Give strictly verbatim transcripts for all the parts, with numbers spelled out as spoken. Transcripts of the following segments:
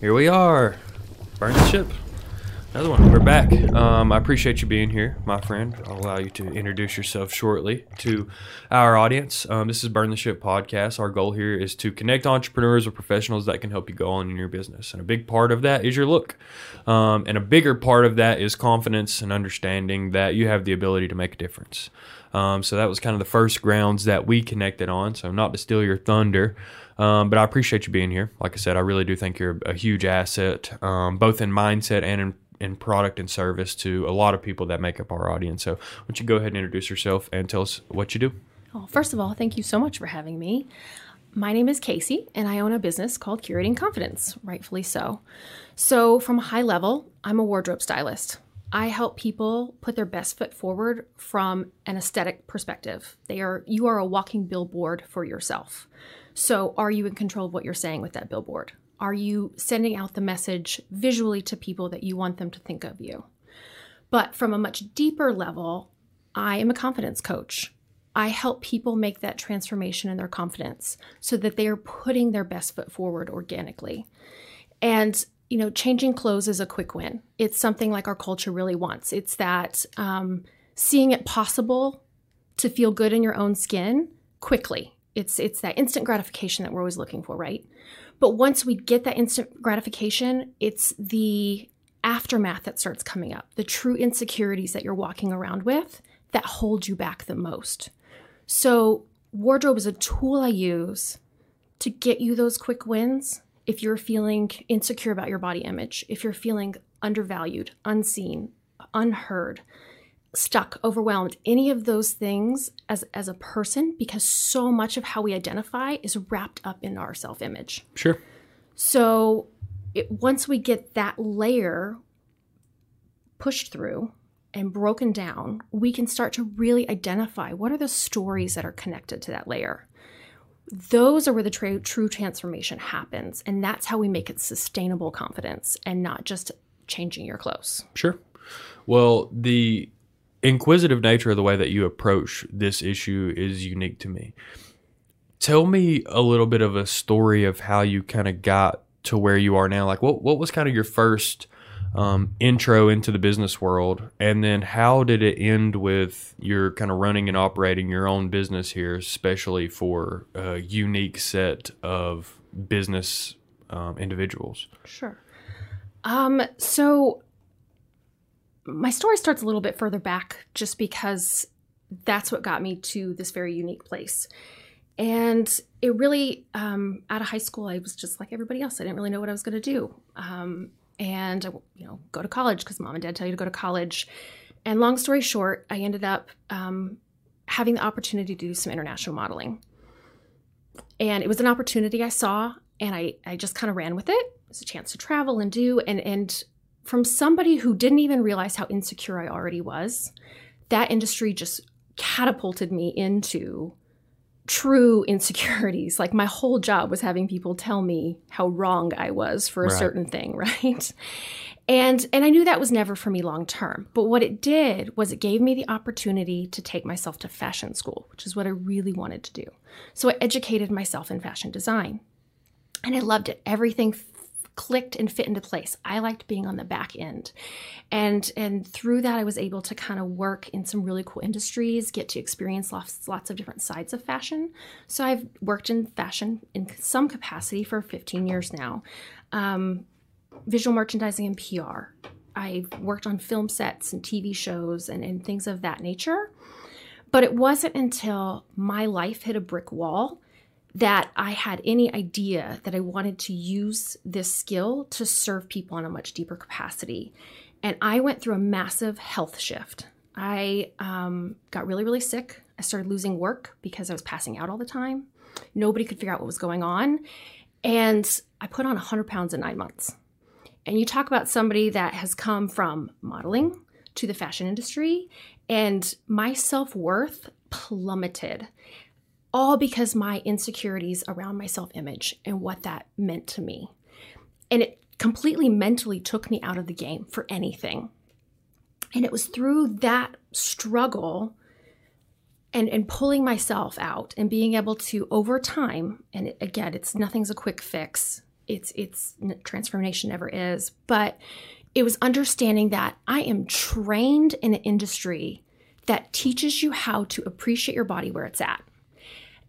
Here we are. Burn the ship. Another one. We're back. Um, I appreciate you being here, my friend. I'll allow you to introduce yourself shortly to our audience. Um, this is Burn the Ship Podcast. Our goal here is to connect entrepreneurs or professionals that can help you go on in your business. And a big part of that is your look. Um, and a bigger part of that is confidence and understanding that you have the ability to make a difference. Um, so that was kind of the first grounds that we connected on. So not to steal your thunder, um, but I appreciate you being here. Like I said, I really do think you're a huge asset, um, both in mindset and in, in product and service to a lot of people that make up our audience. So why don't you go ahead and introduce yourself and tell us what you do? Well, first of all, thank you so much for having me. My name is Casey, and I own a business called Curating Confidence, rightfully so. So from a high level, I'm a wardrobe stylist. I help people put their best foot forward from an aesthetic perspective. They are, you are a walking billboard for yourself. So are you in control of what you're saying with that billboard? Are you sending out the message visually to people that you want them to think of you? But from a much deeper level, I am a confidence coach. I help people make that transformation in their confidence so that they are putting their best foot forward organically. And you know, changing clothes is a quick win. It's something like our culture really wants. It's that um, seeing it possible to feel good in your own skin quickly. It's it's that instant gratification that we're always looking for, right? But once we get that instant gratification, it's the aftermath that starts coming up, the true insecurities that you're walking around with that hold you back the most. So wardrobe is a tool I use to get you those quick wins. If you're feeling insecure about your body image, if you're feeling undervalued, unseen, unheard, stuck, overwhelmed, any of those things as, as a person, because so much of how we identify is wrapped up in our self-image. Sure. So it, once we get that layer pushed through and broken down, we can start to really identify what are the stories that are connected to that layer. Those are where the tra- true transformation happens. And that's how we make it sustainable confidence and not just changing your clothes. Sure. Well, the inquisitive nature of the way that you approach this issue is unique to me. Tell me a little bit of a story of how you kind of got to where you are now. Like what, what was kind of your first um, intro into the business world? And then how did it end with your kind of running and operating your own business here, especially for a unique set of business um, individuals? Sure. Um, so my story starts a little bit further back just because that's what got me to this very unique place. And it really, um, out of high school, I was just like everybody else. I didn't really know what I was going to do. Um, And, you know, go to college because mom and dad tell you to go to college. And long story short, I ended up um, having the opportunity to do some international modeling. And it was an opportunity I saw, and I, I just kind of ran with it. It was a chance to travel and do. And, and from somebody who didn't even realize how insecure I already was, that industry just catapulted me into true insecurities. Like my whole job was having people tell me how wrong I was for a right. certain thing, right? And and I knew that was never for me long term. But what it did was it gave me the opportunity to take myself to fashion school, which is what I really wanted to do. So I educated myself in fashion design. And I loved it. Everything f- clicked and fit into place. I liked being on the back end. And and through that, I was able to kind of work in some really cool industries, get to experience lots, lots of different sides of fashion. So I've worked in fashion in some capacity for fifteen years now. Um, visual merchandising and P R. I've worked on film sets and T V shows and, and things of that nature. But it wasn't until my life hit a brick wall that I had any idea that I wanted to use this skill to serve people on a much deeper capacity. And I went through a massive health shift. I um, got really, really sick. I started losing work because I was passing out all the time. Nobody could figure out what was going on. And I put on one hundred pounds in nine months. And you talk about somebody that has come from modeling to the fashion industry, and my self-worth plummeted. All because my insecurities around my self-image and what that meant to me. And it completely mentally took me out of the game for anything. And it was through that struggle and, and pulling myself out and being able to, over time, and again, it's nothing's a quick fix. it's, it's transformation never is, but it was understanding that I am trained in an industry that teaches you how to appreciate your body where it's at.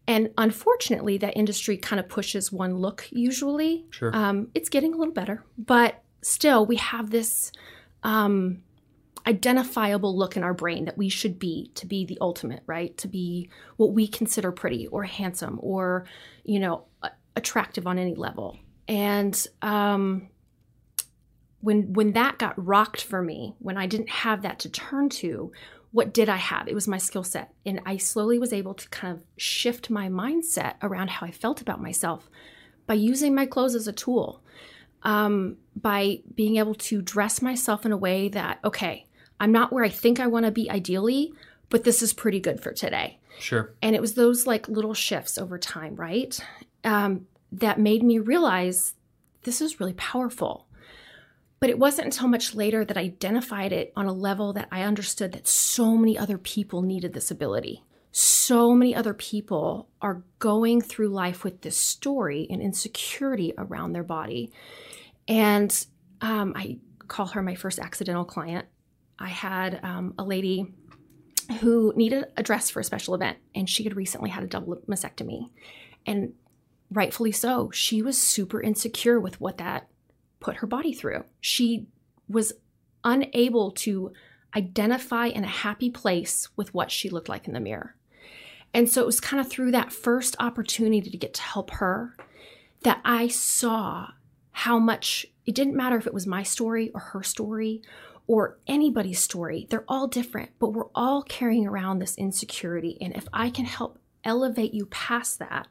And unfortunately, that industry kind of pushes one look usually. Sure. Um, it's getting a little better, but still we have this um, identifiable look in our brain that we should be to be the ultimate, right? To be what we consider pretty or handsome or, you know, attractive on any level. And um, when when that got rocked for me, when I didn't have that to turn to, what did I have? It was my skill set. And I slowly was able to kind of shift my mindset around how I felt about myself by using my clothes as a tool, um, by being able to dress myself in a way that, okay, I'm not where I think I want to be ideally, but this is pretty good for today. Sure. And it was those like little shifts over time, right? Um, that made me realize this is really powerful. But it wasn't until much later that I identified it on a level that I understood that so many other people needed this ability. So many other people are going through life with this story and insecurity around their body. And um, I call her my first accidental client. I had um, a lady who needed a dress for a special event, and she had recently had a double mastectomy. And rightfully so, she was super insecure with what that put her body through. She was unable to identify in a happy place with what she looked like in the mirror. And so it was kind of through that first opportunity to get to help her that I saw how much it didn't matter if it was my story or her story or anybody's story. They're all different, but we're all carrying around this insecurity. And if I can help elevate you past that,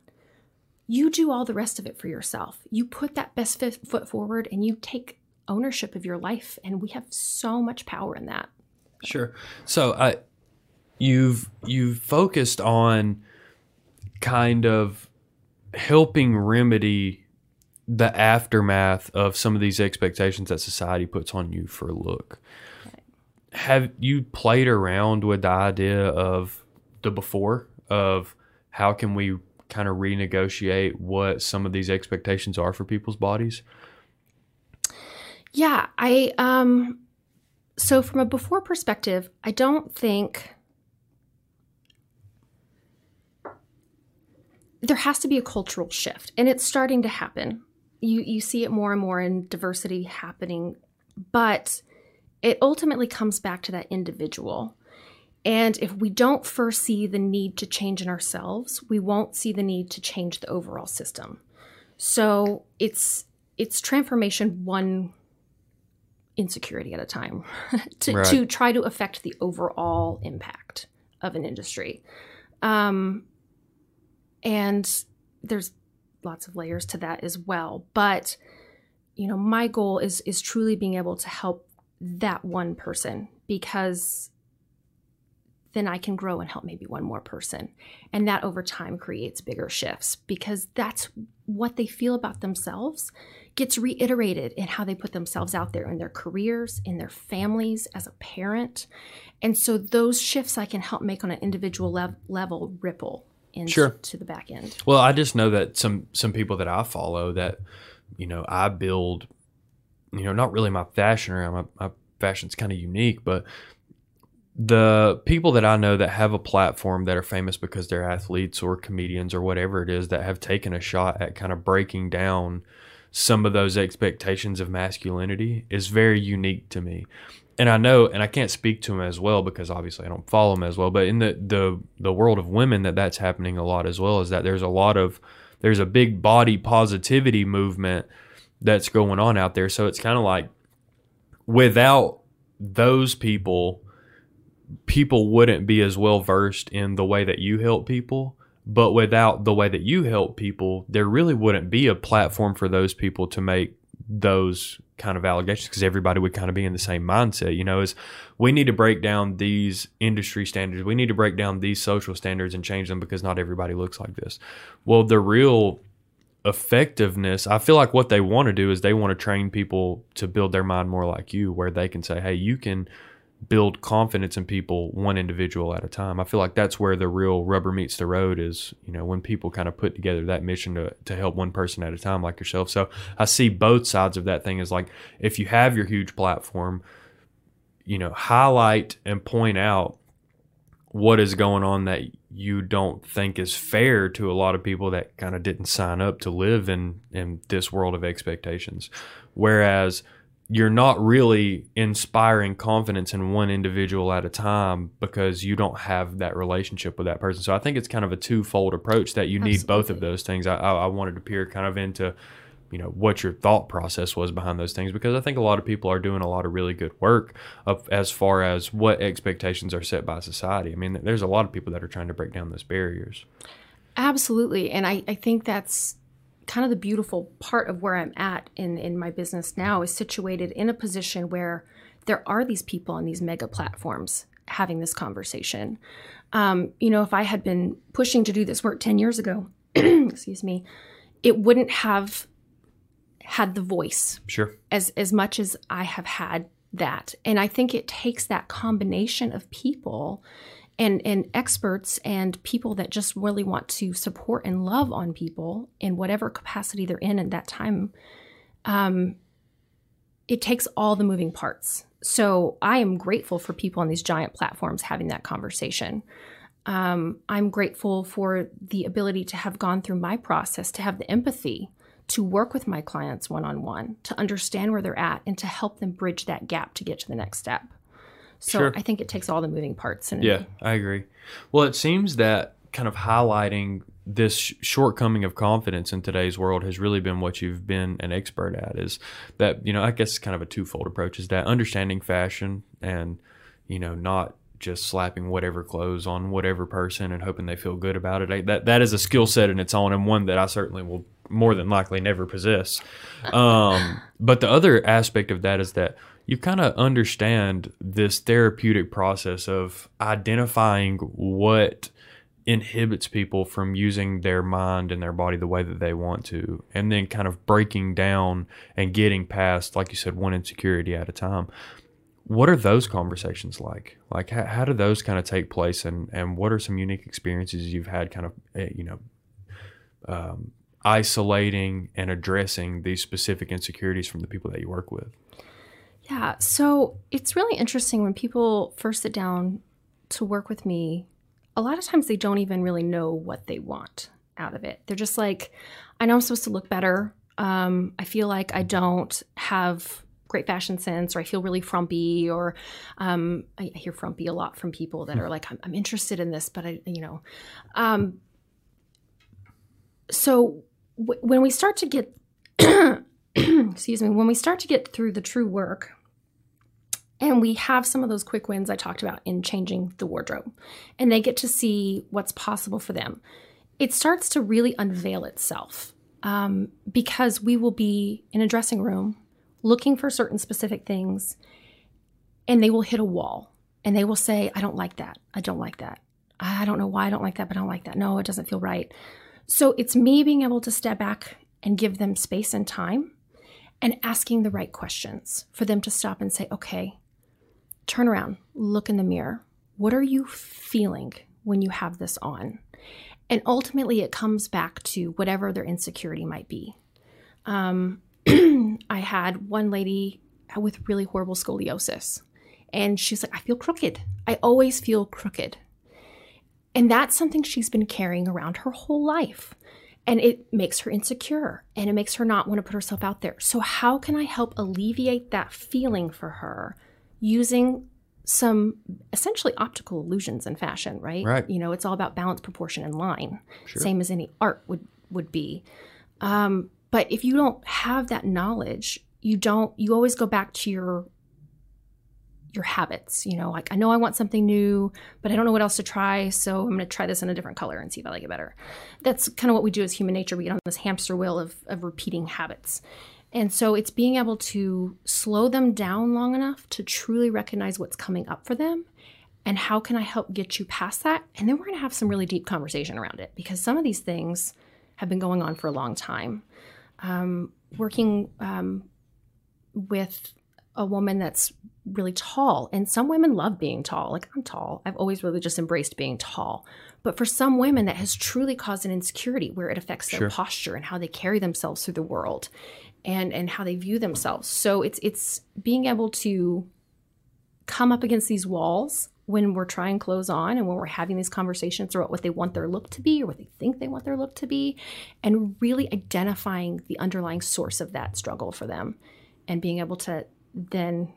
you do all the rest of it for yourself. You put that best foot forward and you take ownership of your life. And we have so much power in that. Sure. So uh, you've you've focused on kind of helping remedy the aftermath of some of these expectations that society puts on you for look. Right. Have you played around with the idea of the before, of how can we kind of renegotiate what some of these expectations are for people's bodies? Yeah, I, um, so from a before perspective, I don't think there has to be a cultural shift, and it's starting to happen. You, you see it more and more in diversity happening, but it ultimately comes back to that individual. And if we don't first see the need to change in ourselves, we won't see the need to change the overall system. So it's it's transformation one insecurity at a time to, right. to try to affect the overall impact of an industry. Um, and there's lots of layers to that as well. But, you know, my goal is is truly being able to help that one person, because then I can grow and help maybe one more person. And that over time creates bigger shifts, because that's what they feel about themselves gets reiterated in how they put themselves out there in their careers, in their families, as a parent. And so those shifts I can help make on an individual lev- level ripple into sure. to the back end. Well, I just know that some some people that I follow that, you know, I build, you know, not really my fashion around, my, my fashion's kind of unique, but the people that I know that have a platform that are famous because they're athletes or comedians or whatever it is that have taken a shot at kind of breaking down some of those expectations of masculinity is very unique to me. And I know, and I can't speak to them as well because obviously I don't follow them as well, but in the, the, the world of women that that's happening a lot as well, is that there's a lot of, there's a big body positivity movement that's going on out there. So it's kind of like without those people, people wouldn't be as well versed in the way that you help people, but without the way that you help people, there really wouldn't be a platform for those people to make those kind of allegations, because everybody would kind of be in the same mindset, you know, is we need to break down these industry standards. We need to break down these social standards and change them because not everybody looks like this. Well, the real effectiveness, I feel like what they want to do is they want to train people to build their mind more like you, where they can say, hey, you can build confidence in people one individual at a time. I feel like that's where the real rubber meets the road is, you know, when people kind of put together that mission to, to help one person at a time like yourself. So I see both sides of that thing is like, if you have your huge platform, you know, highlight and point out what is going on that you don't think is fair to a lot of people that kind of didn't sign up to live in, in this world of expectations. Whereas you're not really inspiring confidence in one individual at a time because you don't have that relationship with that person. So I think it's kind of a twofold approach that you need. Absolutely. Both of those things. I, I wanted to peer kind of into, you know, what your thought process was behind those things, because I think a lot of people are doing a lot of really good work of, as far as what expectations are set by society. I mean, there's a lot of people that are trying to break down those barriers. Absolutely. And I, I think that's kind of the beautiful part of where I'm at in, in my business now, is situated in a position where there are these people on these mega platforms having this conversation. Um, you know, if I had been pushing to do this work ten years ago, excuse me, it wouldn't have had the voice. Sure. as, as much as I have had that. And I think it takes that combination of people And and experts and people that just really want to support and love on people in whatever capacity they're in at that time. Um, it takes all the moving parts. So I am grateful for people on these giant platforms having that conversation. Um, I'm grateful for the ability to have gone through my process, to have the empathy to work with my clients one-on-one, to understand where they're at, and to help them bridge that gap to get to the next step. So sure. I think it takes all the moving parts. And yeah, I agree. Well, it seems that kind of highlighting this sh- shortcoming of confidence in today's world has really been what you've been an expert at, is that, you know, I guess kind of a twofold approach is that understanding fashion and, you know, not just slapping whatever clothes on whatever person and hoping they feel good about it. I, that That is a skill set in its own, and one that I certainly will more than likely never possess. Um, but the other aspect of that is that you kind of understand this therapeutic process of identifying what inhibits people from using their mind and their body the way that they want to, and then kind of breaking down and getting past, like you said, one insecurity at a time. What are those conversations like? Like, how, how do those kind of take place, and, and what are some unique experiences you've had kind of, you know, um, isolating and addressing these specific insecurities from the people that you work with? Yeah, so it's really interesting when people first sit down to work with me. A lot of times they don't even really know what they want out of it. They're just like, I know I'm supposed to look better. Um, I feel like I don't have great fashion sense, or I feel really frumpy, or um, I hear frumpy a lot from people that are like, I'm, I'm interested in this, but I, you know. Um, so w- when we start to get, excuse me, when we start to get through the true work, and we have some of those quick wins I talked about in changing the wardrobe, and they get to see what's possible for them, it starts to really unveil itself, um, because we will be in a dressing room looking for certain specific things, and they will hit a wall, and they will say, I don't like that. I don't like that. I don't know why I don't like that, but I don't like that. No, it doesn't feel right. So it's me being able to step back and give them space and time, and asking the right questions for them to stop and say, okay, turn around, look in the mirror. What are you feeling when you have this on? And ultimately it comes back to whatever their insecurity might be. Um, I had one lady with really horrible scoliosis, and she's like, I feel crooked. I always feel crooked. And that's something she's been carrying around her whole life. And it makes her insecure, and it makes her not want to put herself out there. So how can I help alleviate that feeling for her using some essentially optical illusions in fashion, right? Right. You know, it's all about balance, proportion, and line. Sure. Same as any art would, would be. Um, but if you don't have that knowledge, you don't, you always go back to your, your habits, you know, like, I know I want something new, but I don't know what else to try. So I'm going to try this in a different color and see if I like it better. That's kind of what we do as human nature. We get on this hamster wheel of, of repeating habits. And so it's being able to slow them down long enough to truly recognize what's coming up for them, and how can I help get you past that? And then we're going to have some really deep conversation around it, because some of these things have been going on for a long time. Um, working um, with a woman that's really tall, and some women love being tall. Like, I'm tall. I've always really just embraced being tall. But for some women, that has truly caused an insecurity where it affects their sure. posture and how they carry themselves through the world and, and how they view themselves. So it's, it's being able to come up against these walls when we're trying clothes on and when we're having these conversations about what they want their look to be or what they think they want their look to be, and really identifying the underlying source of that struggle for them and being able to then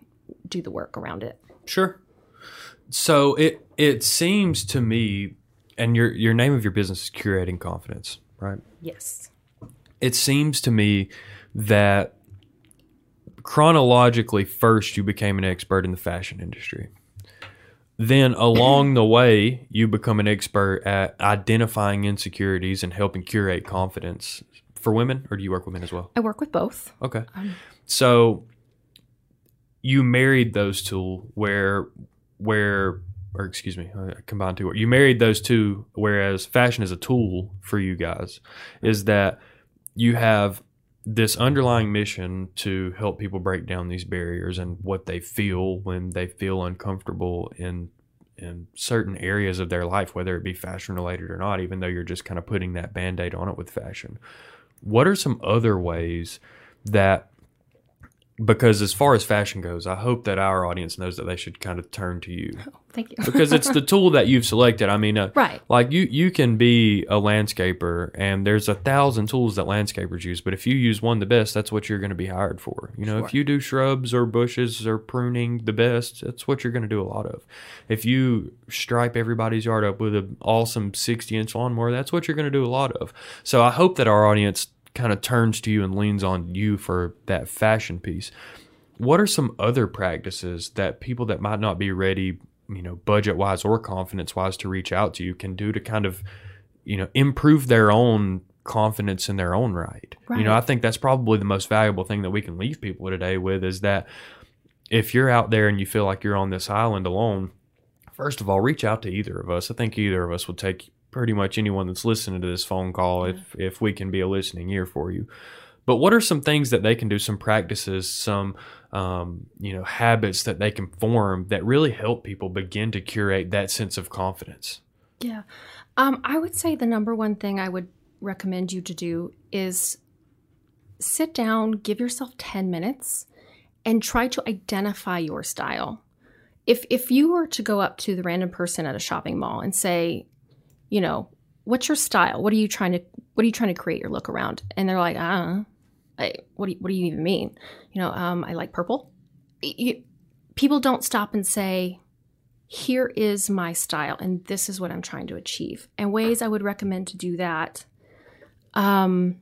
do the work around it. Sure. So it it seems to me, and your your name of your business is Curating Confidence, right? Yes. It seems to me that chronologically, first you became an expert in the fashion industry. Then along the way, you become an expert at identifying insecurities and helping curate confidence for women, or do you work with men as well? I work with both. Okay. Um, so you married those two where, where, or excuse me, I combined two. You married those two, whereas fashion is a tool for you guys, is that you have this underlying mission to help people break down these barriers and what they feel when they feel uncomfortable in in certain areas of their life, whether it be fashion related or not, even though you're just kind of putting that Band-Aid on it with fashion. What are some other ways that, because as far as fashion goes, I hope that our audience knows that they should kind of turn to you. Oh, thank you. Because it's the tool that you've selected. I mean, uh, right. like you, you can be a landscaper, and there's a thousand tools that landscapers use. But if you use one the best, that's what you're going to be hired for. You know, sure. if you do shrubs or bushes or pruning the best, that's what you're going to do a lot of. If you stripe everybody's yard up with an awesome sixty-inch lawnmower, that's what you're going to do a lot of. So I hope that our audience kind of turns to you and leans on you for that fashion piece. What are some other practices that people that might not be ready, you know, budget-wise or confidence-wise to reach out to you can do to kind of, you know, improve their own confidence in their own right? Right. You know, I think that's probably the most valuable thing that we can leave people today with, is that if you're out there and you feel like you're on this island alone, first of all, reach out to either of us. I think either of us will take pretty much anyone that's listening to this phone call, if if we can be a listening ear for you. But what are some things that they can do, some practices, some um, you know, habits that they can form that really help people begin to curate that sense of confidence? Yeah. Um, I would say the number one thing I would recommend you to do is sit down, give yourself ten minutes, and try to identify your style. If if you were to go up to the random person at a shopping mall and say, you know, what's your style? What are you trying to, what are you trying to create your look around? And they're like, uh, I, what do you, what do you even mean? You know, um, I like purple. You, people don't stop and say, here is my style, and this is what I'm trying to achieve. And ways I would recommend to do that. Um,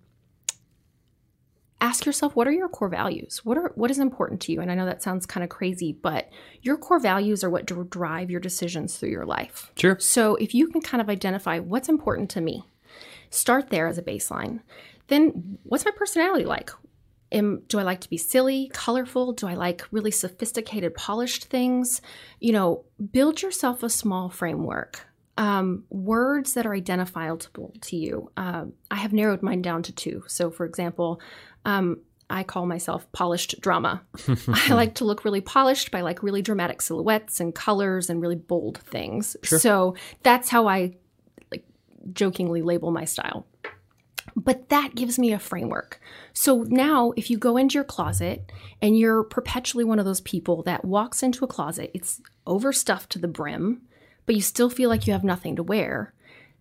ask yourself, what are your core values? What are, what is important to you? And I know that sounds kind of crazy, but your core values are what drive your decisions through your life. Sure. So if you can kind of identify what's important to me, start there as a baseline. Then what's my personality like? Am, do I like to be silly, colorful? Do I like really sophisticated, polished things? You know, build yourself a small framework. Um, words that are identifiable to you. Um, I have narrowed mine down to two. So for example, um, I call myself polished drama. I like to look really polished, by like really dramatic silhouettes and colors and really bold things. Sure. So that's how I like jokingly label my style. But that gives me a framework. So now if you go into your closet and you're perpetually one of those people that walks into a closet, it's overstuffed to the brim, but you still feel like you have nothing to wear,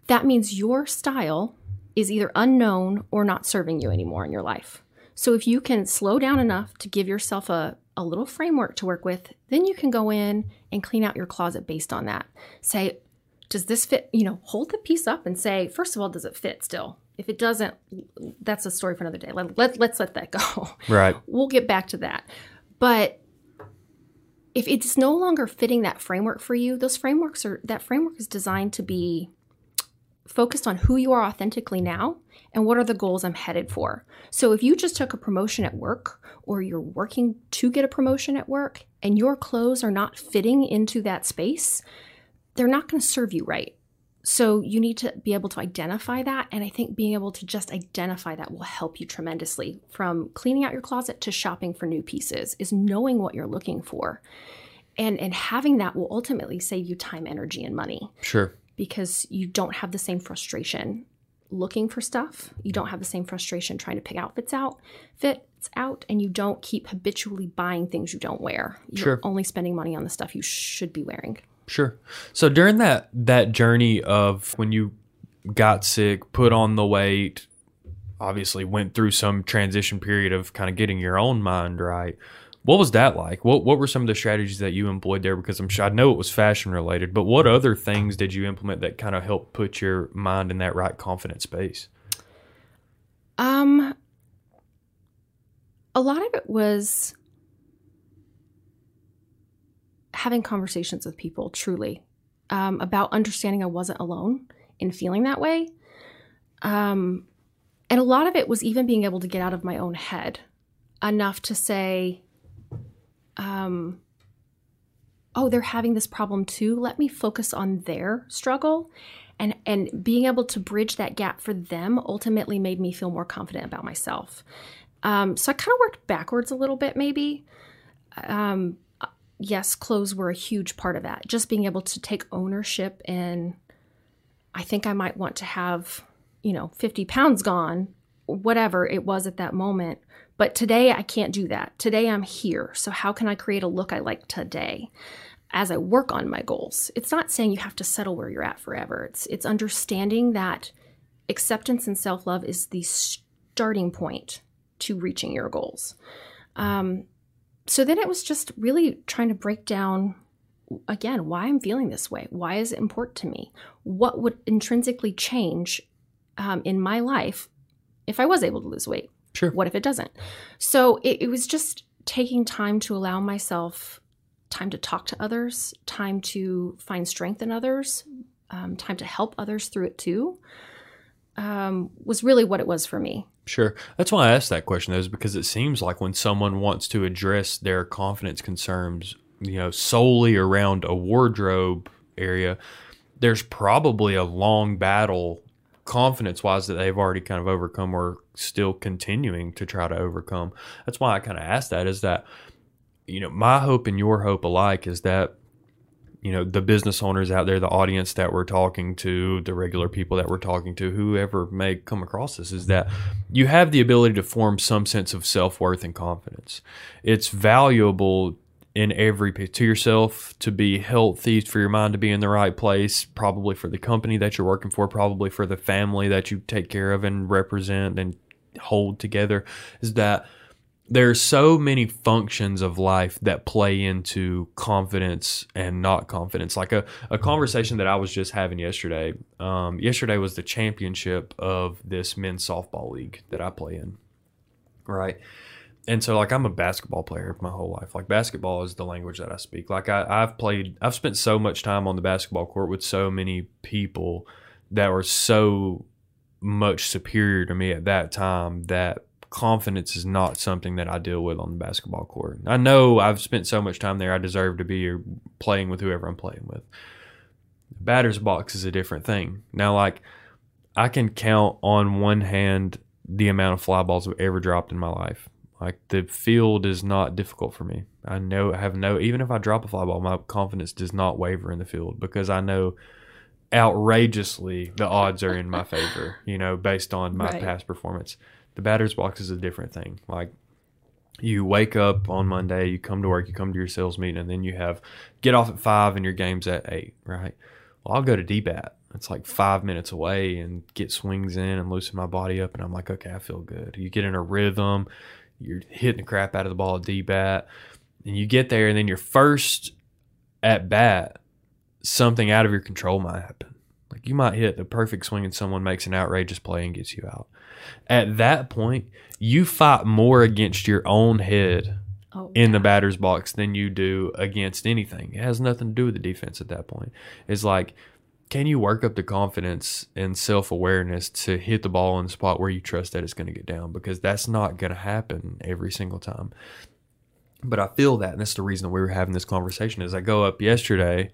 that means your style is either unknown or not serving you anymore in your life. So if you can slow down enough to give yourself a, a little framework to work with, then you can go in and clean out your closet based on that. Say, does this fit? You know, hold the piece up and say, first of all, does it fit still? If it doesn't, that's a story for another day. Let, let, let's let that go. Right. We'll get back to that. But if it's no longer fitting that framework for you, those frameworks are, that framework is designed to be focused on who you are authentically now and what are the goals I'm headed for. So if you just took a promotion at work, or you're working to get a promotion at work, and your clothes are not fitting into that space, they're not going to serve you right. So you need to be able to identify that. And I think being able to just identify that will help you tremendously, from cleaning out your closet to shopping for new pieces, is knowing what you're looking for. And, and having that will ultimately save you time, energy, and money. Sure. Because you don't have the same frustration looking for stuff. You don't have the same frustration trying to pick outfits out, fits out, and you don't keep habitually buying things you don't wear. You're sure. only spending money on the stuff you should be wearing. Sure. So during that that journey of when you got sick, put on the weight, obviously went through some transition period of kind of getting your own mind right. What was that like? What what were some of the strategies that you employed there? Because I'm sure, I know it was fashion related, but what other things did you implement that kind of helped put your mind in that right confident space? Um, a lot of it was having conversations with people, truly, um, about understanding I wasn't alone in feeling that way. Um, and a lot of it was even being able to get out of my own head enough to say, um, oh, they're having this problem too. Let me focus on their struggle. And, and being able to bridge that gap for them ultimately made me feel more confident about myself. Um, so I kind of worked backwards a little bit, maybe. Um, Yes, clothes were a huge part of that. Just being able to take ownership in, I think I might want to have, you know, fifty pounds gone, whatever it was at that moment. But today I can't do that. Today I'm here. So how can I create a look I like today as I work on my goals? It's not saying you have to settle where you're at forever. It's it's understanding that acceptance and self-love is the starting point to reaching your goals. Um So then it was just really trying to break down, again, why I'm feeling this way. Why is it important to me? What would intrinsically change um, in my life if I was able to lose weight? Sure. What if it doesn't? So it, it was just taking time to allow myself time to talk to others, time to find strength in others, um, time to help others through it too, um, was really what it was for me. Sure. That's why I asked that question, though, is because it seems like when someone wants to address their confidence concerns, you know, solely around a wardrobe area, there's probably a long battle confidence-wise that they've already kind of overcome or still continuing to try to overcome. That's why I kind of asked that, is that, you know, my hope and your hope alike is that, you know, the business owners out there, the audience that we're talking to, the regular people that we're talking to, whoever may come across this, is that you have the ability to form some sense of self-worth and confidence. It's valuable in every to yourself to be healthy, for your mind to be in the right place, probably for the company that you're working for, probably for the family that you take care of and represent and hold together, is that there are so many functions of life that play into confidence and not confidence. Like a, a conversation that I was just having yesterday. Um, yesterday was the championship of this men's softball league that I play in, right? And so, like, I'm a basketball player my whole life. Like, basketball is the language that I speak. Like, I, I've played – I've spent so much time on the basketball court with so many people that were so much superior to me at that time that – confidence is not something that I deal with on the basketball court. I know I've spent so much time there, I deserve to be playing with whoever I'm playing with. Batter's box is a different thing. Now, like, I can count on one hand the amount of fly balls I've ever dropped in my life. Like, the field is not difficult for me. I know I have no, even if I drop a fly ball, my confidence does not waver in the field because I know outrageously the odds are in my favor, you know, based on my right. past performance. The batter's box is a different thing. Like, you wake up on Monday, you come to work, you come to your sales meeting, and then you have get off at five and your game's at eight, right? Well, I'll go to D-bat. It's like five minutes away and get swings in and loosen my body up, and I'm like, okay, I feel good. You get in a rhythm. You're hitting the crap out of the ball at D-bat. And you get there, and then your first at bat, something out of your control might happen. Like, you might hit the perfect swing and someone makes an outrageous play and gets you out. At that point, you fight more against your own head oh, in yeah. the batter's box than you do against anything. It has nothing to do with the defense at that point. It's like, can you work up the confidence and self-awareness to hit the ball in the spot where you trust that it's going to get down? Because that's not going to happen every single time. But I feel that, and that's the reason that we were having this conversation, is I go up yesterday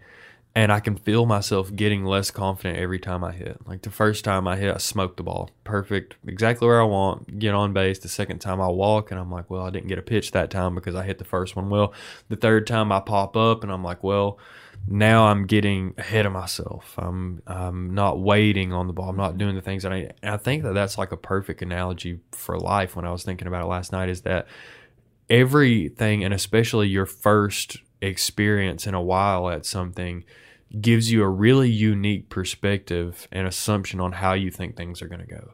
And I can feel myself getting less confident every time I hit. Like the first time I hit, I smoked the ball. Perfect. Exactly where I want. Get on base. The second time I walk and I'm like, well, I didn't get a pitch that time because I hit the first one well. The third time I pop up and I'm like, well, now I'm getting ahead of myself. I'm I'm not waiting on the ball. I'm not doing the things that I – and I think that that's like a perfect analogy for life when I was thinking about it last night, is that everything, and especially your first experience in a while at something, gives you a really unique perspective and assumption on how you think things are going to go.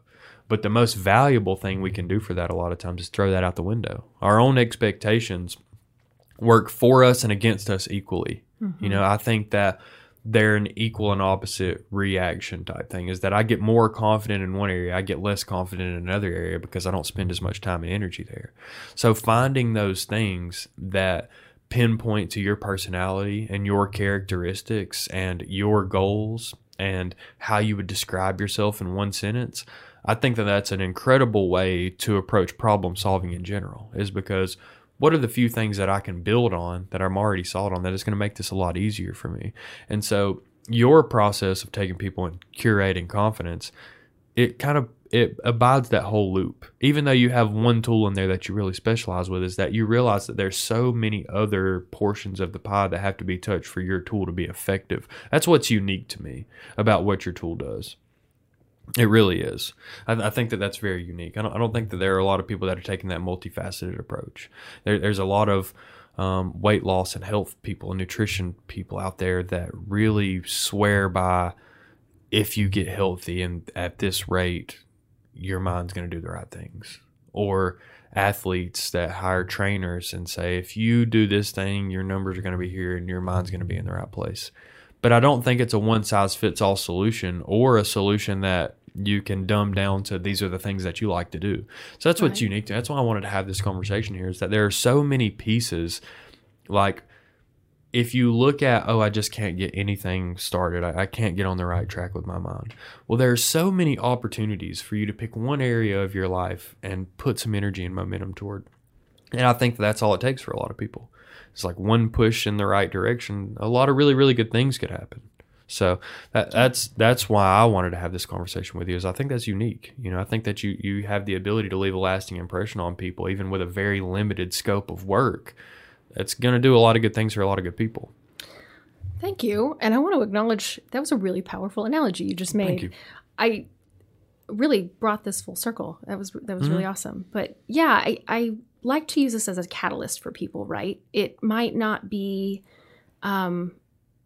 But the most valuable thing we can do for that a lot of times is throw that out the window. Our own expectations work for us and against us equally. Mm-hmm. You know, I think that they're an equal and opposite reaction type thing, is that I get more confident in one area, I get less confident in another area because I don't spend as much time and energy there. So finding those things that pinpoint to your personality and your characteristics and your goals and how you would describe yourself in one sentence, I think that that's an incredible way to approach problem solving in general, is because what are the few things that I can build on that I'm already solid on that is going to make this a lot easier for me? And so your process of taking people and curating confidence, it kind of it abides that whole loop. Even though you have one tool in there that you really specialize with, is that you realize that there's so many other portions of the pie that have to be touched for your tool to be effective. That's what's unique to me about what your tool does. It really is. I, th- I think that that's very unique. I don't, I don't think that there are a lot of people that are taking that multifaceted approach. There, there's a lot of um, weight loss and health people and nutrition people out there that really swear by, if you get healthy and at this rate, your mind's going to do the right things. Or athletes that hire trainers and say, if you do this thing, your numbers are going to be here and your mind's going to be in the right place. But I don't think it's a one-size-fits-all solution, or a solution that you can dumb down to these are the things that you like to do. So that's right. What's unique to. That's why I wanted to have this conversation here, is that there are so many pieces. Like if you look at, oh, I just can't get anything started. I, I can't get on the right track with my mind. Well, there are so many opportunities for you to pick one area of your life and put some energy and momentum toward. And I think that's all it takes for a lot of people. It's like one push in the right direction, a lot of really, really good things could happen. So that, that's that's why I wanted to have this conversation with you, is I think that's unique. You know, I think that you you have the ability to leave a lasting impression on people, even with a very limited scope of work. It's going to do a lot of good things for a lot of good people. Thank you. And I want to acknowledge that was a really powerful analogy you just made. Thank you. I really brought this full circle. That was that was mm-hmm. really awesome. But yeah, I... I like to use this as a catalyst for people, right? It might not be, um,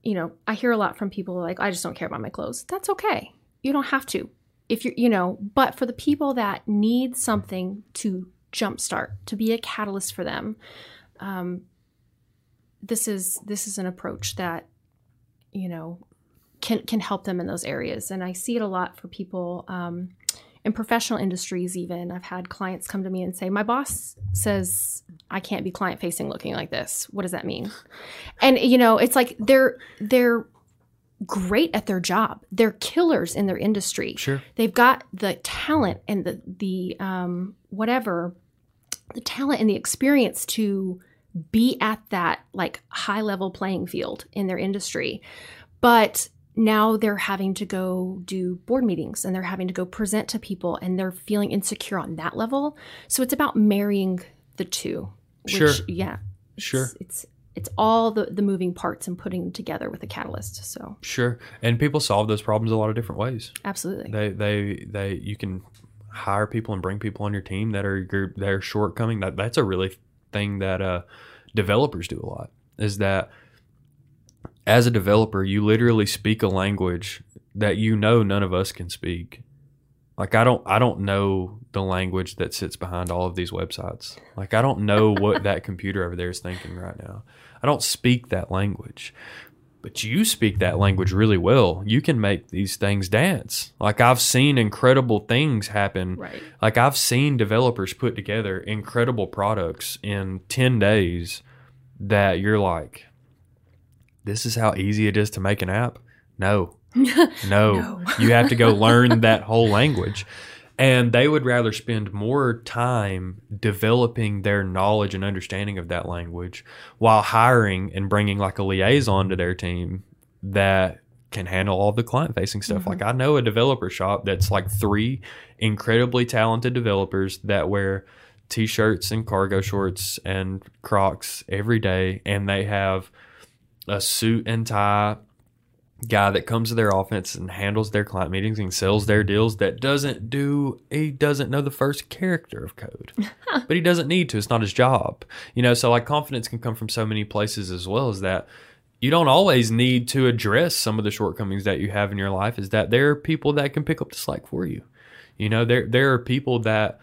you know, I hear a lot from people like, I just don't care about my clothes. That's okay. You don't have to, if you're, you know, but for the people that need something to jumpstart, to be a catalyst for them, um, this is, this is an approach that, you know, can, can help them in those areas. And I see it a lot for people, um, in professional industries even. I've had clients come to me and say, my boss says I can't be client-facing looking like this. What does that mean? And, you know, it's like they're they're great at their job. They're killers in their industry. Sure. They've got the talent and the, the um, whatever, the talent and the experience to be at that, like, high-level playing field in their industry. But now they're having to go do board meetings, and they're having to go present to people, and they're feeling insecure on that level. So it's about marrying the two. Which, sure. Yeah. It's, sure. It's it's all the, the moving parts and putting them together with a catalyst. So sure. And people solve those problems a lot of different ways. Absolutely. They they they you can hire people and bring people on your team that are their shortcoming. That that's a really thing that uh, developers do a lot. Is that as a developer, you literally speak a language that you know none of us can speak. Like, I don't I don't know the language that sits behind all of these websites. Like, I don't know what that computer over there is thinking right now. I don't speak that language. But you speak that language really well. You can make these things dance. Like, I've seen incredible things happen. Right. Like, I've seen developers put together incredible products in ten days that you're like, this is how easy it is to make an app? No. No. no. You have to go learn that whole language. And they would rather spend more time developing their knowledge and understanding of that language while hiring and bringing like a liaison to their team that can handle all the client facing stuff. Mm-hmm. Like I know a developer shop that's like three incredibly talented developers that wear t-shirts and cargo shorts and Crocs every day, and they have a suit and tie guy that comes to their office and handles their client meetings and sells their deals that doesn't do he doesn't know the first character of code but he doesn't need to. It's not his job, you know. So like confidence can come from so many places, as well as that you don't always need to address some of the shortcomings that you have in your life, is that there are people that can pick up the slack for you. You know, there there are people that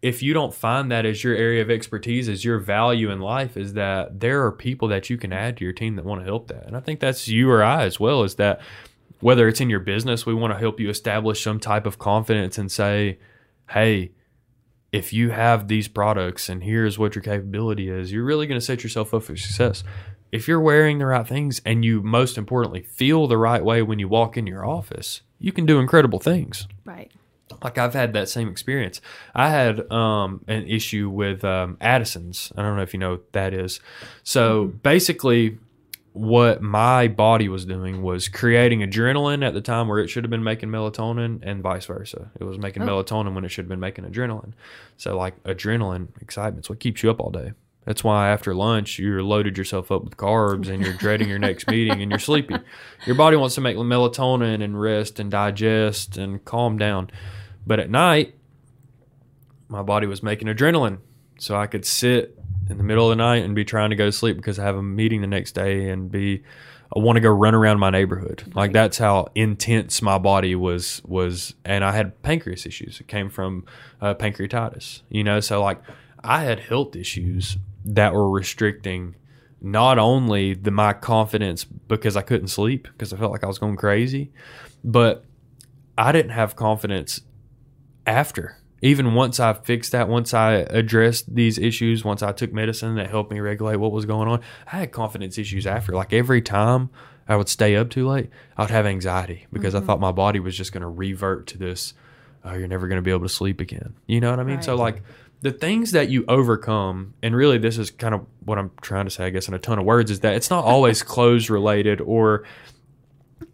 if you don't find that as your area of expertise, as your value in life, is that there are people that you can add to your team that want to help that. And I think that's you or I as well, is that whether it's in your business, we want to help you establish some type of confidence and say, hey, if you have these products and here's what your capability is, you're really going to set yourself up for success. If you're wearing the right things and you, most importantly, feel the right way when you walk in your office, you can do incredible things. Right. Like I've had that same experience. I had um, an issue with um, Addison's. I don't know if you know what that is. So mm-hmm. basically what my body was doing was creating adrenaline at the time where it should have been making melatonin, and vice versa. It was making oh. melatonin when it should have been making adrenaline. So like adrenaline, excitement's what keeps you up all day. That's why after lunch, you're loaded yourself up with carbs and you're dreading your next meeting and you're sleepy. Your body wants to make melatonin and rest and digest and calm down. But at night, my body was making adrenaline. So I could sit in the middle of the night and be trying to go to sleep because I have a meeting the next day and be, I want to go run around my neighborhood. Like that's how intense my body was, was. And I had pancreas issues. It came from uh, pancreatitis, you know? So like I had health issues that were restricting not only the my confidence because I couldn't sleep because I felt like I was going crazy, but I didn't have confidence after. Even once I fixed that, once I addressed these issues, once I took medicine that helped me regulate what was going on, I had confidence issues after. Like every time I would stay up too late, I would have anxiety because mm-hmm. I thought my body was just going to revert to this, oh, you're never going to be able to sleep again. You know what I mean? Right. So like the things that you overcome, and really this is kind of what I'm trying to say, I guess, in a ton of words, is that it's not always clothes related or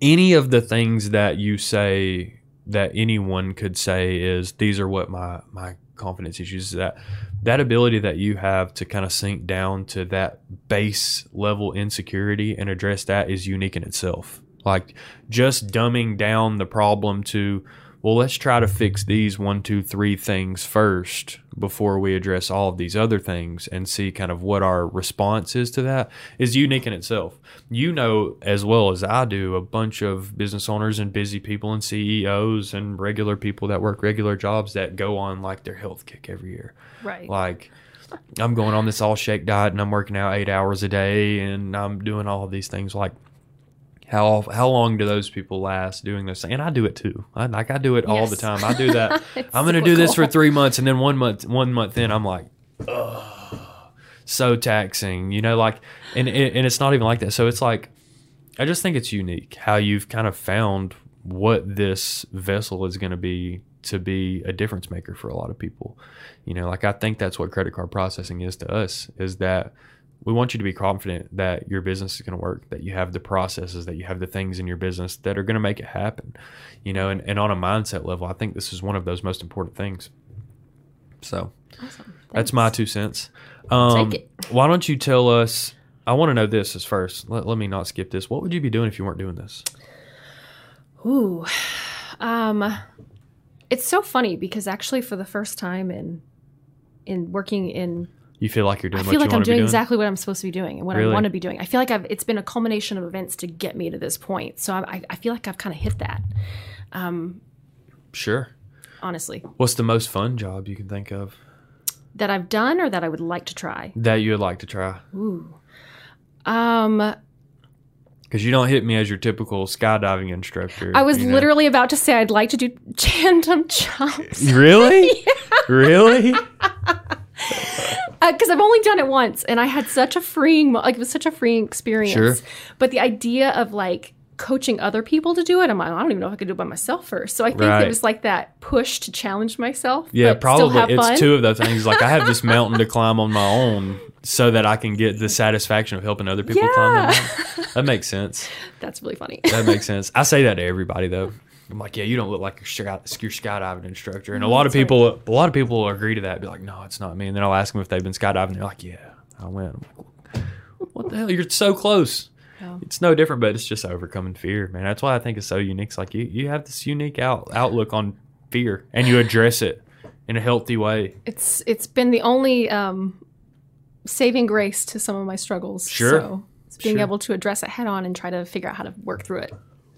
any of the things that you say that anyone could say is these are what my, my confidence issues is. That that ability that you have to kind of sink down to that base level insecurity and address that is unique in itself. Like just dumbing down the problem to, well, let's try to fix these one, two, three things first before we address all of these other things and see kind of what our response is to that is unique in itself. You know as well as I do a bunch of business owners and busy people and C E Os and regular people that work regular jobs that go on like their health kick every year. Right. Like I'm going on this all shake diet and I'm working out eight hours a day and I'm doing all of these things. Like How how long do those people last doing this? And I do it too. I, like I do it yes. all the time. I do that. I'm going to so do cool. this for three months, and then one month one month in, I'm like, ugh, so taxing, you know. Like, and and it's not even like that. So it's like, I just think it's unique how you've kind of found what this vessel is going to be to be a difference maker for a lot of people. You know, like I think that's what credit card processing is to us. Is that we want you to be confident that your business is going to work, that you have the processes, that you have the things in your business that are going to make it happen, you know, and, and on a mindset level, I think this is one of those most important things. So awesome. That's my two cents. Um, Take it. Why don't you tell us, I want to know this is first. Let, let me not skip this. What would you be doing if you weren't doing this? Ooh, um, it's so funny because actually for the first time in, in working in, You feel like you're doing I what you like want I'm to be doing. I feel like I'm doing exactly what I'm supposed to be doing and what really? I want to be doing. I feel like I've, it's been a culmination of events to get me to this point. So I, I feel like I've kind of hit that. Um, sure. Honestly. What's the most fun job you can think of? That I've done or that I would like to try? That you would like to try. Ooh. Um... Because you don't hit me as your typical skydiving instructor. I was you know? literally about to say I'd like to do tandem jumps. Really? yeah. Really? Because uh, I've only done it once, and I had such a freeing, like it was such a freeing experience. Sure. But the idea of like coaching other people to do it, I'm like, I don't even know if I could do it by myself first. So I think right. it was like that push to challenge myself. Yeah, but probably still have it's fun. Two of those things. Like I have this mountain to climb on my own, so that I can get the satisfaction of helping other people yeah. climb that mountain. That makes sense. That's really funny. That makes sense. I say that to everybody though. I'm like, yeah, you don't look like your skydiving instructor. And a lot of people, right. a lot of people agree to that. Be like, no, it's not me. And then I'll ask them if they've been skydiving. They're like, yeah, I went. I'm like, what the hell? You're so close. Yeah. It's no different, but it's just overcoming fear, man. That's why I think it's so unique. It's like you, you have this unique out, outlook on fear, and you address it in a healthy way. It's it's been the only um, saving grace to some of my struggles. Sure. So it's being sure. able to address it head on and try to figure out how to work through it.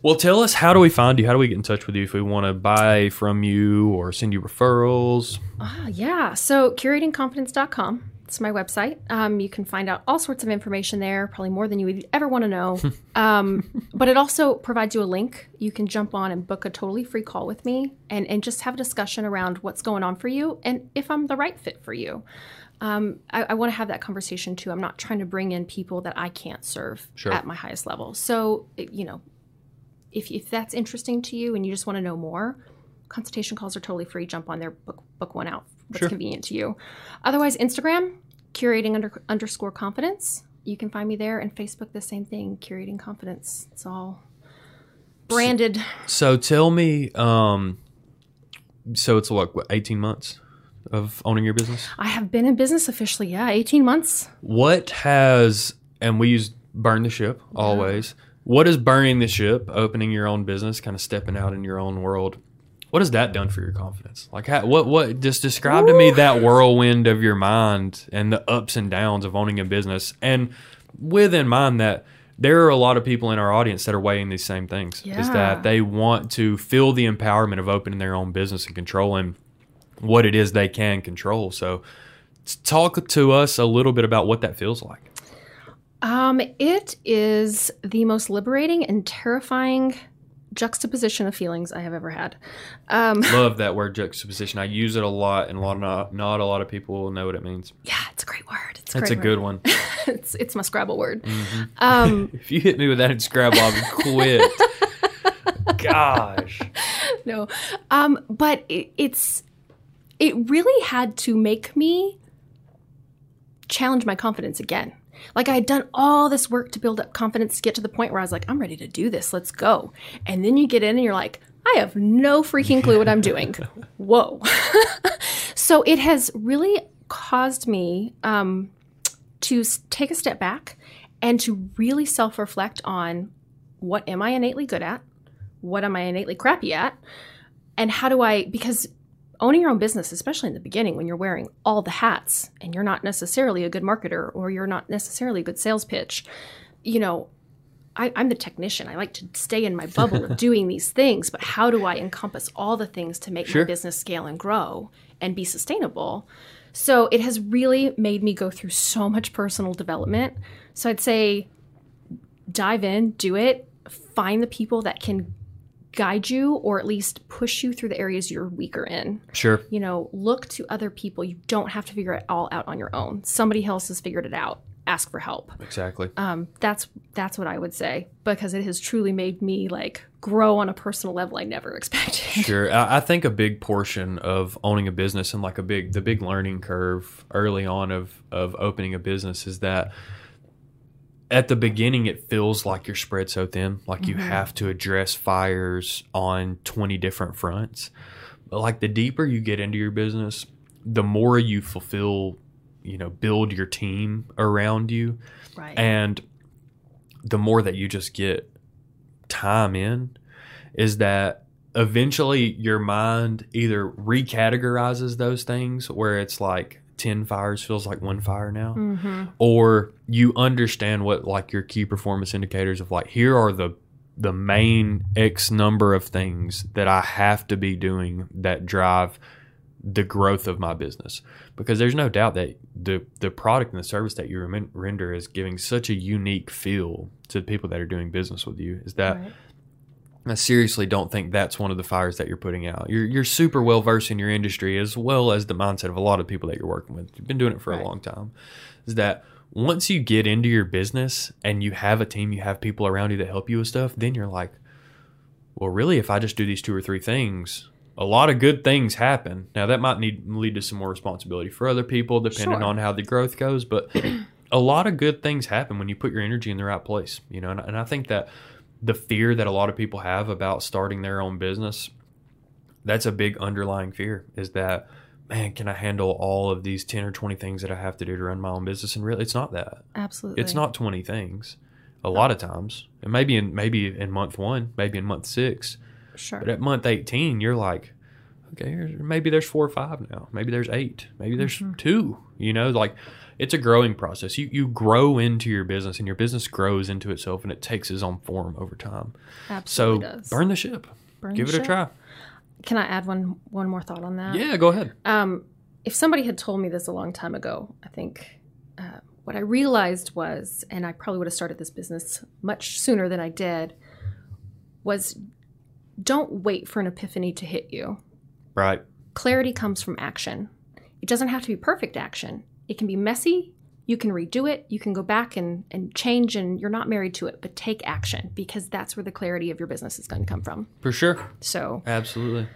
Well, tell us, how do we find you? How do we get in touch with you if we want to buy from you or send you referrals? Uh, yeah. So curating confidence dot com. It's my website. Um, you can find out all sorts of information there, probably more than you would ever want to know. Um, but it also provides you a link. You can jump on and book a totally free call with me and, and just have a discussion around what's going on for you and if I'm the right fit for you. Um, I, I want to have that conversation too. I'm not trying to bring in people that I can't serve sure. at my highest level. So, you know, If if that's interesting to you and you just want to know more, consultation calls are totally free. Jump on there, book book one out. That's sure. convenient to you. Otherwise, Instagram, curating under, underscore confidence. You can find me there. And Facebook, the same thing, curating confidence. It's all branded. So, so tell me, um, so it's like what, eighteen months of owning your business? I have been in business officially, yeah, eighteen months. What has, and we use Burn the Ship always. Yeah. What is burning the ship, opening your own business, kind of stepping out in your own world? What has that done for your confidence? Like, how, what, what, just describe Ooh. to me that whirlwind of your mind and the ups and downs of owning a business. And with in mind that there are a lot of people in our audience that are weighing these same things. Yeah. Is that they want to feel the empowerment of opening their own business and controlling what it is they can control. So talk to us a little bit about what that feels like. Um, it is the most liberating and terrifying juxtaposition of feelings I have ever had. Um, Love that word, juxtaposition. I use it a lot, and a lot of not, not a lot of people know what it means. Yeah, it's a great word. It's a, That's great a good word. one. it's it's my Scrabble word. Mm-hmm. Um, if you hit me with that in Scrabble, I'll be quit. Gosh. No, um, but it, it's it really had to make me challenge my confidence again. Like, I had done all this work to build up confidence to get to the point where I was like, I'm ready to do this. Let's go. And then you get in and you're like, I have no freaking clue what I'm doing. Whoa. So it has really caused me um, to take a step back and to really self-reflect on what am I innately good at? What am I innately crappy at? And how do I – because – owning your own business, especially in the beginning when you're wearing all the hats and you're not necessarily a good marketer or you're not necessarily a good sales pitch, you know, I, I'm the technician. I like to stay in my bubble of doing these things, but how do I encompass all the things to make sure. my business scale and grow and be sustainable? So it has really made me go through so much personal development. So I'd say dive in, do it, find the people that can guide you or at least push you through the areas you're weaker in. Sure. You know, look to other people. You don't have to figure it all out on your own. Somebody else has figured it out. Ask for help. Exactly. Um, that's that's what I would say, because it has truly made me like grow on a personal level I never expected. Sure. I, I think a big portion of owning a business and like a big the big learning curve early on of of opening a business is that at the beginning, it feels like you're spread so thin, like you mm-hmm. have to address fires on twenty different fronts. But like the deeper you get into your business, the more you fulfill, you know, build your team around you. Right. And the more that you just get time in is that eventually your mind either recategorizes those things where it's like, ten fires feels like one fire now, mm-hmm. or you understand what like your key performance indicators of like, here are the the main X number of things that I have to be doing that drive the growth of my business. Because there's no doubt that the the product and the service that you rem- render is giving such a unique feel to the people that are doing business with you is that right. I seriously don't think that's one of the fires that you're putting out. You're you're super well-versed in your industry as well as the mindset of a lot of people that you're working with. You've been doing it for right. a long time. Is that once you get into your business and you have a team, you have people around you that help you with stuff, then you're like, well, really, if I just do these two or three things, a lot of good things happen. Now, that might need lead to some more responsibility for other people depending sure. on how the growth goes, but a lot of good things happen when you put your energy in the right place, you know, and, and I think that the fear that a lot of people have about starting their own business, that's a big underlying fear, is that, man, can I handle all of these ten or twenty things that I have to do to run my own business? And really, it's not that. Absolutely. It's not twenty things a lot of times. And maybe in, maybe in month one, maybe in month six. Sure. But at month eighteen, you're like, okay, maybe there's four or five now. Maybe there's eight. Maybe there's mm-hmm. two. You know, like it's a growing process. You you grow into your business, and your business grows into itself, and it takes its own form over time. Absolutely. So does. Burn the ship. Burn Give the it ship. a try. Can I add one one more thought on that? Yeah, go ahead. Um, if somebody had told me this a long time ago, I think uh, what I realized was, and I probably would have started this business much sooner than I did, was don't wait for an epiphany to hit you. Right. Clarity comes from action. It doesn't have to be perfect action. It can be messy. You can redo it. You can go back and, and change, and you're not married to it, but take action, because that's where the clarity of your business is going to come from. For sure. So. Absolutely.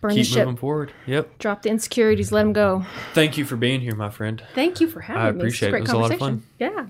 Burn Keep the ship. moving forward. Yep. Drop the insecurities. Let them go. Thank you for being here, my friend. Thank you for having me. I appreciate me. It. It was a lot of fun. Yeah.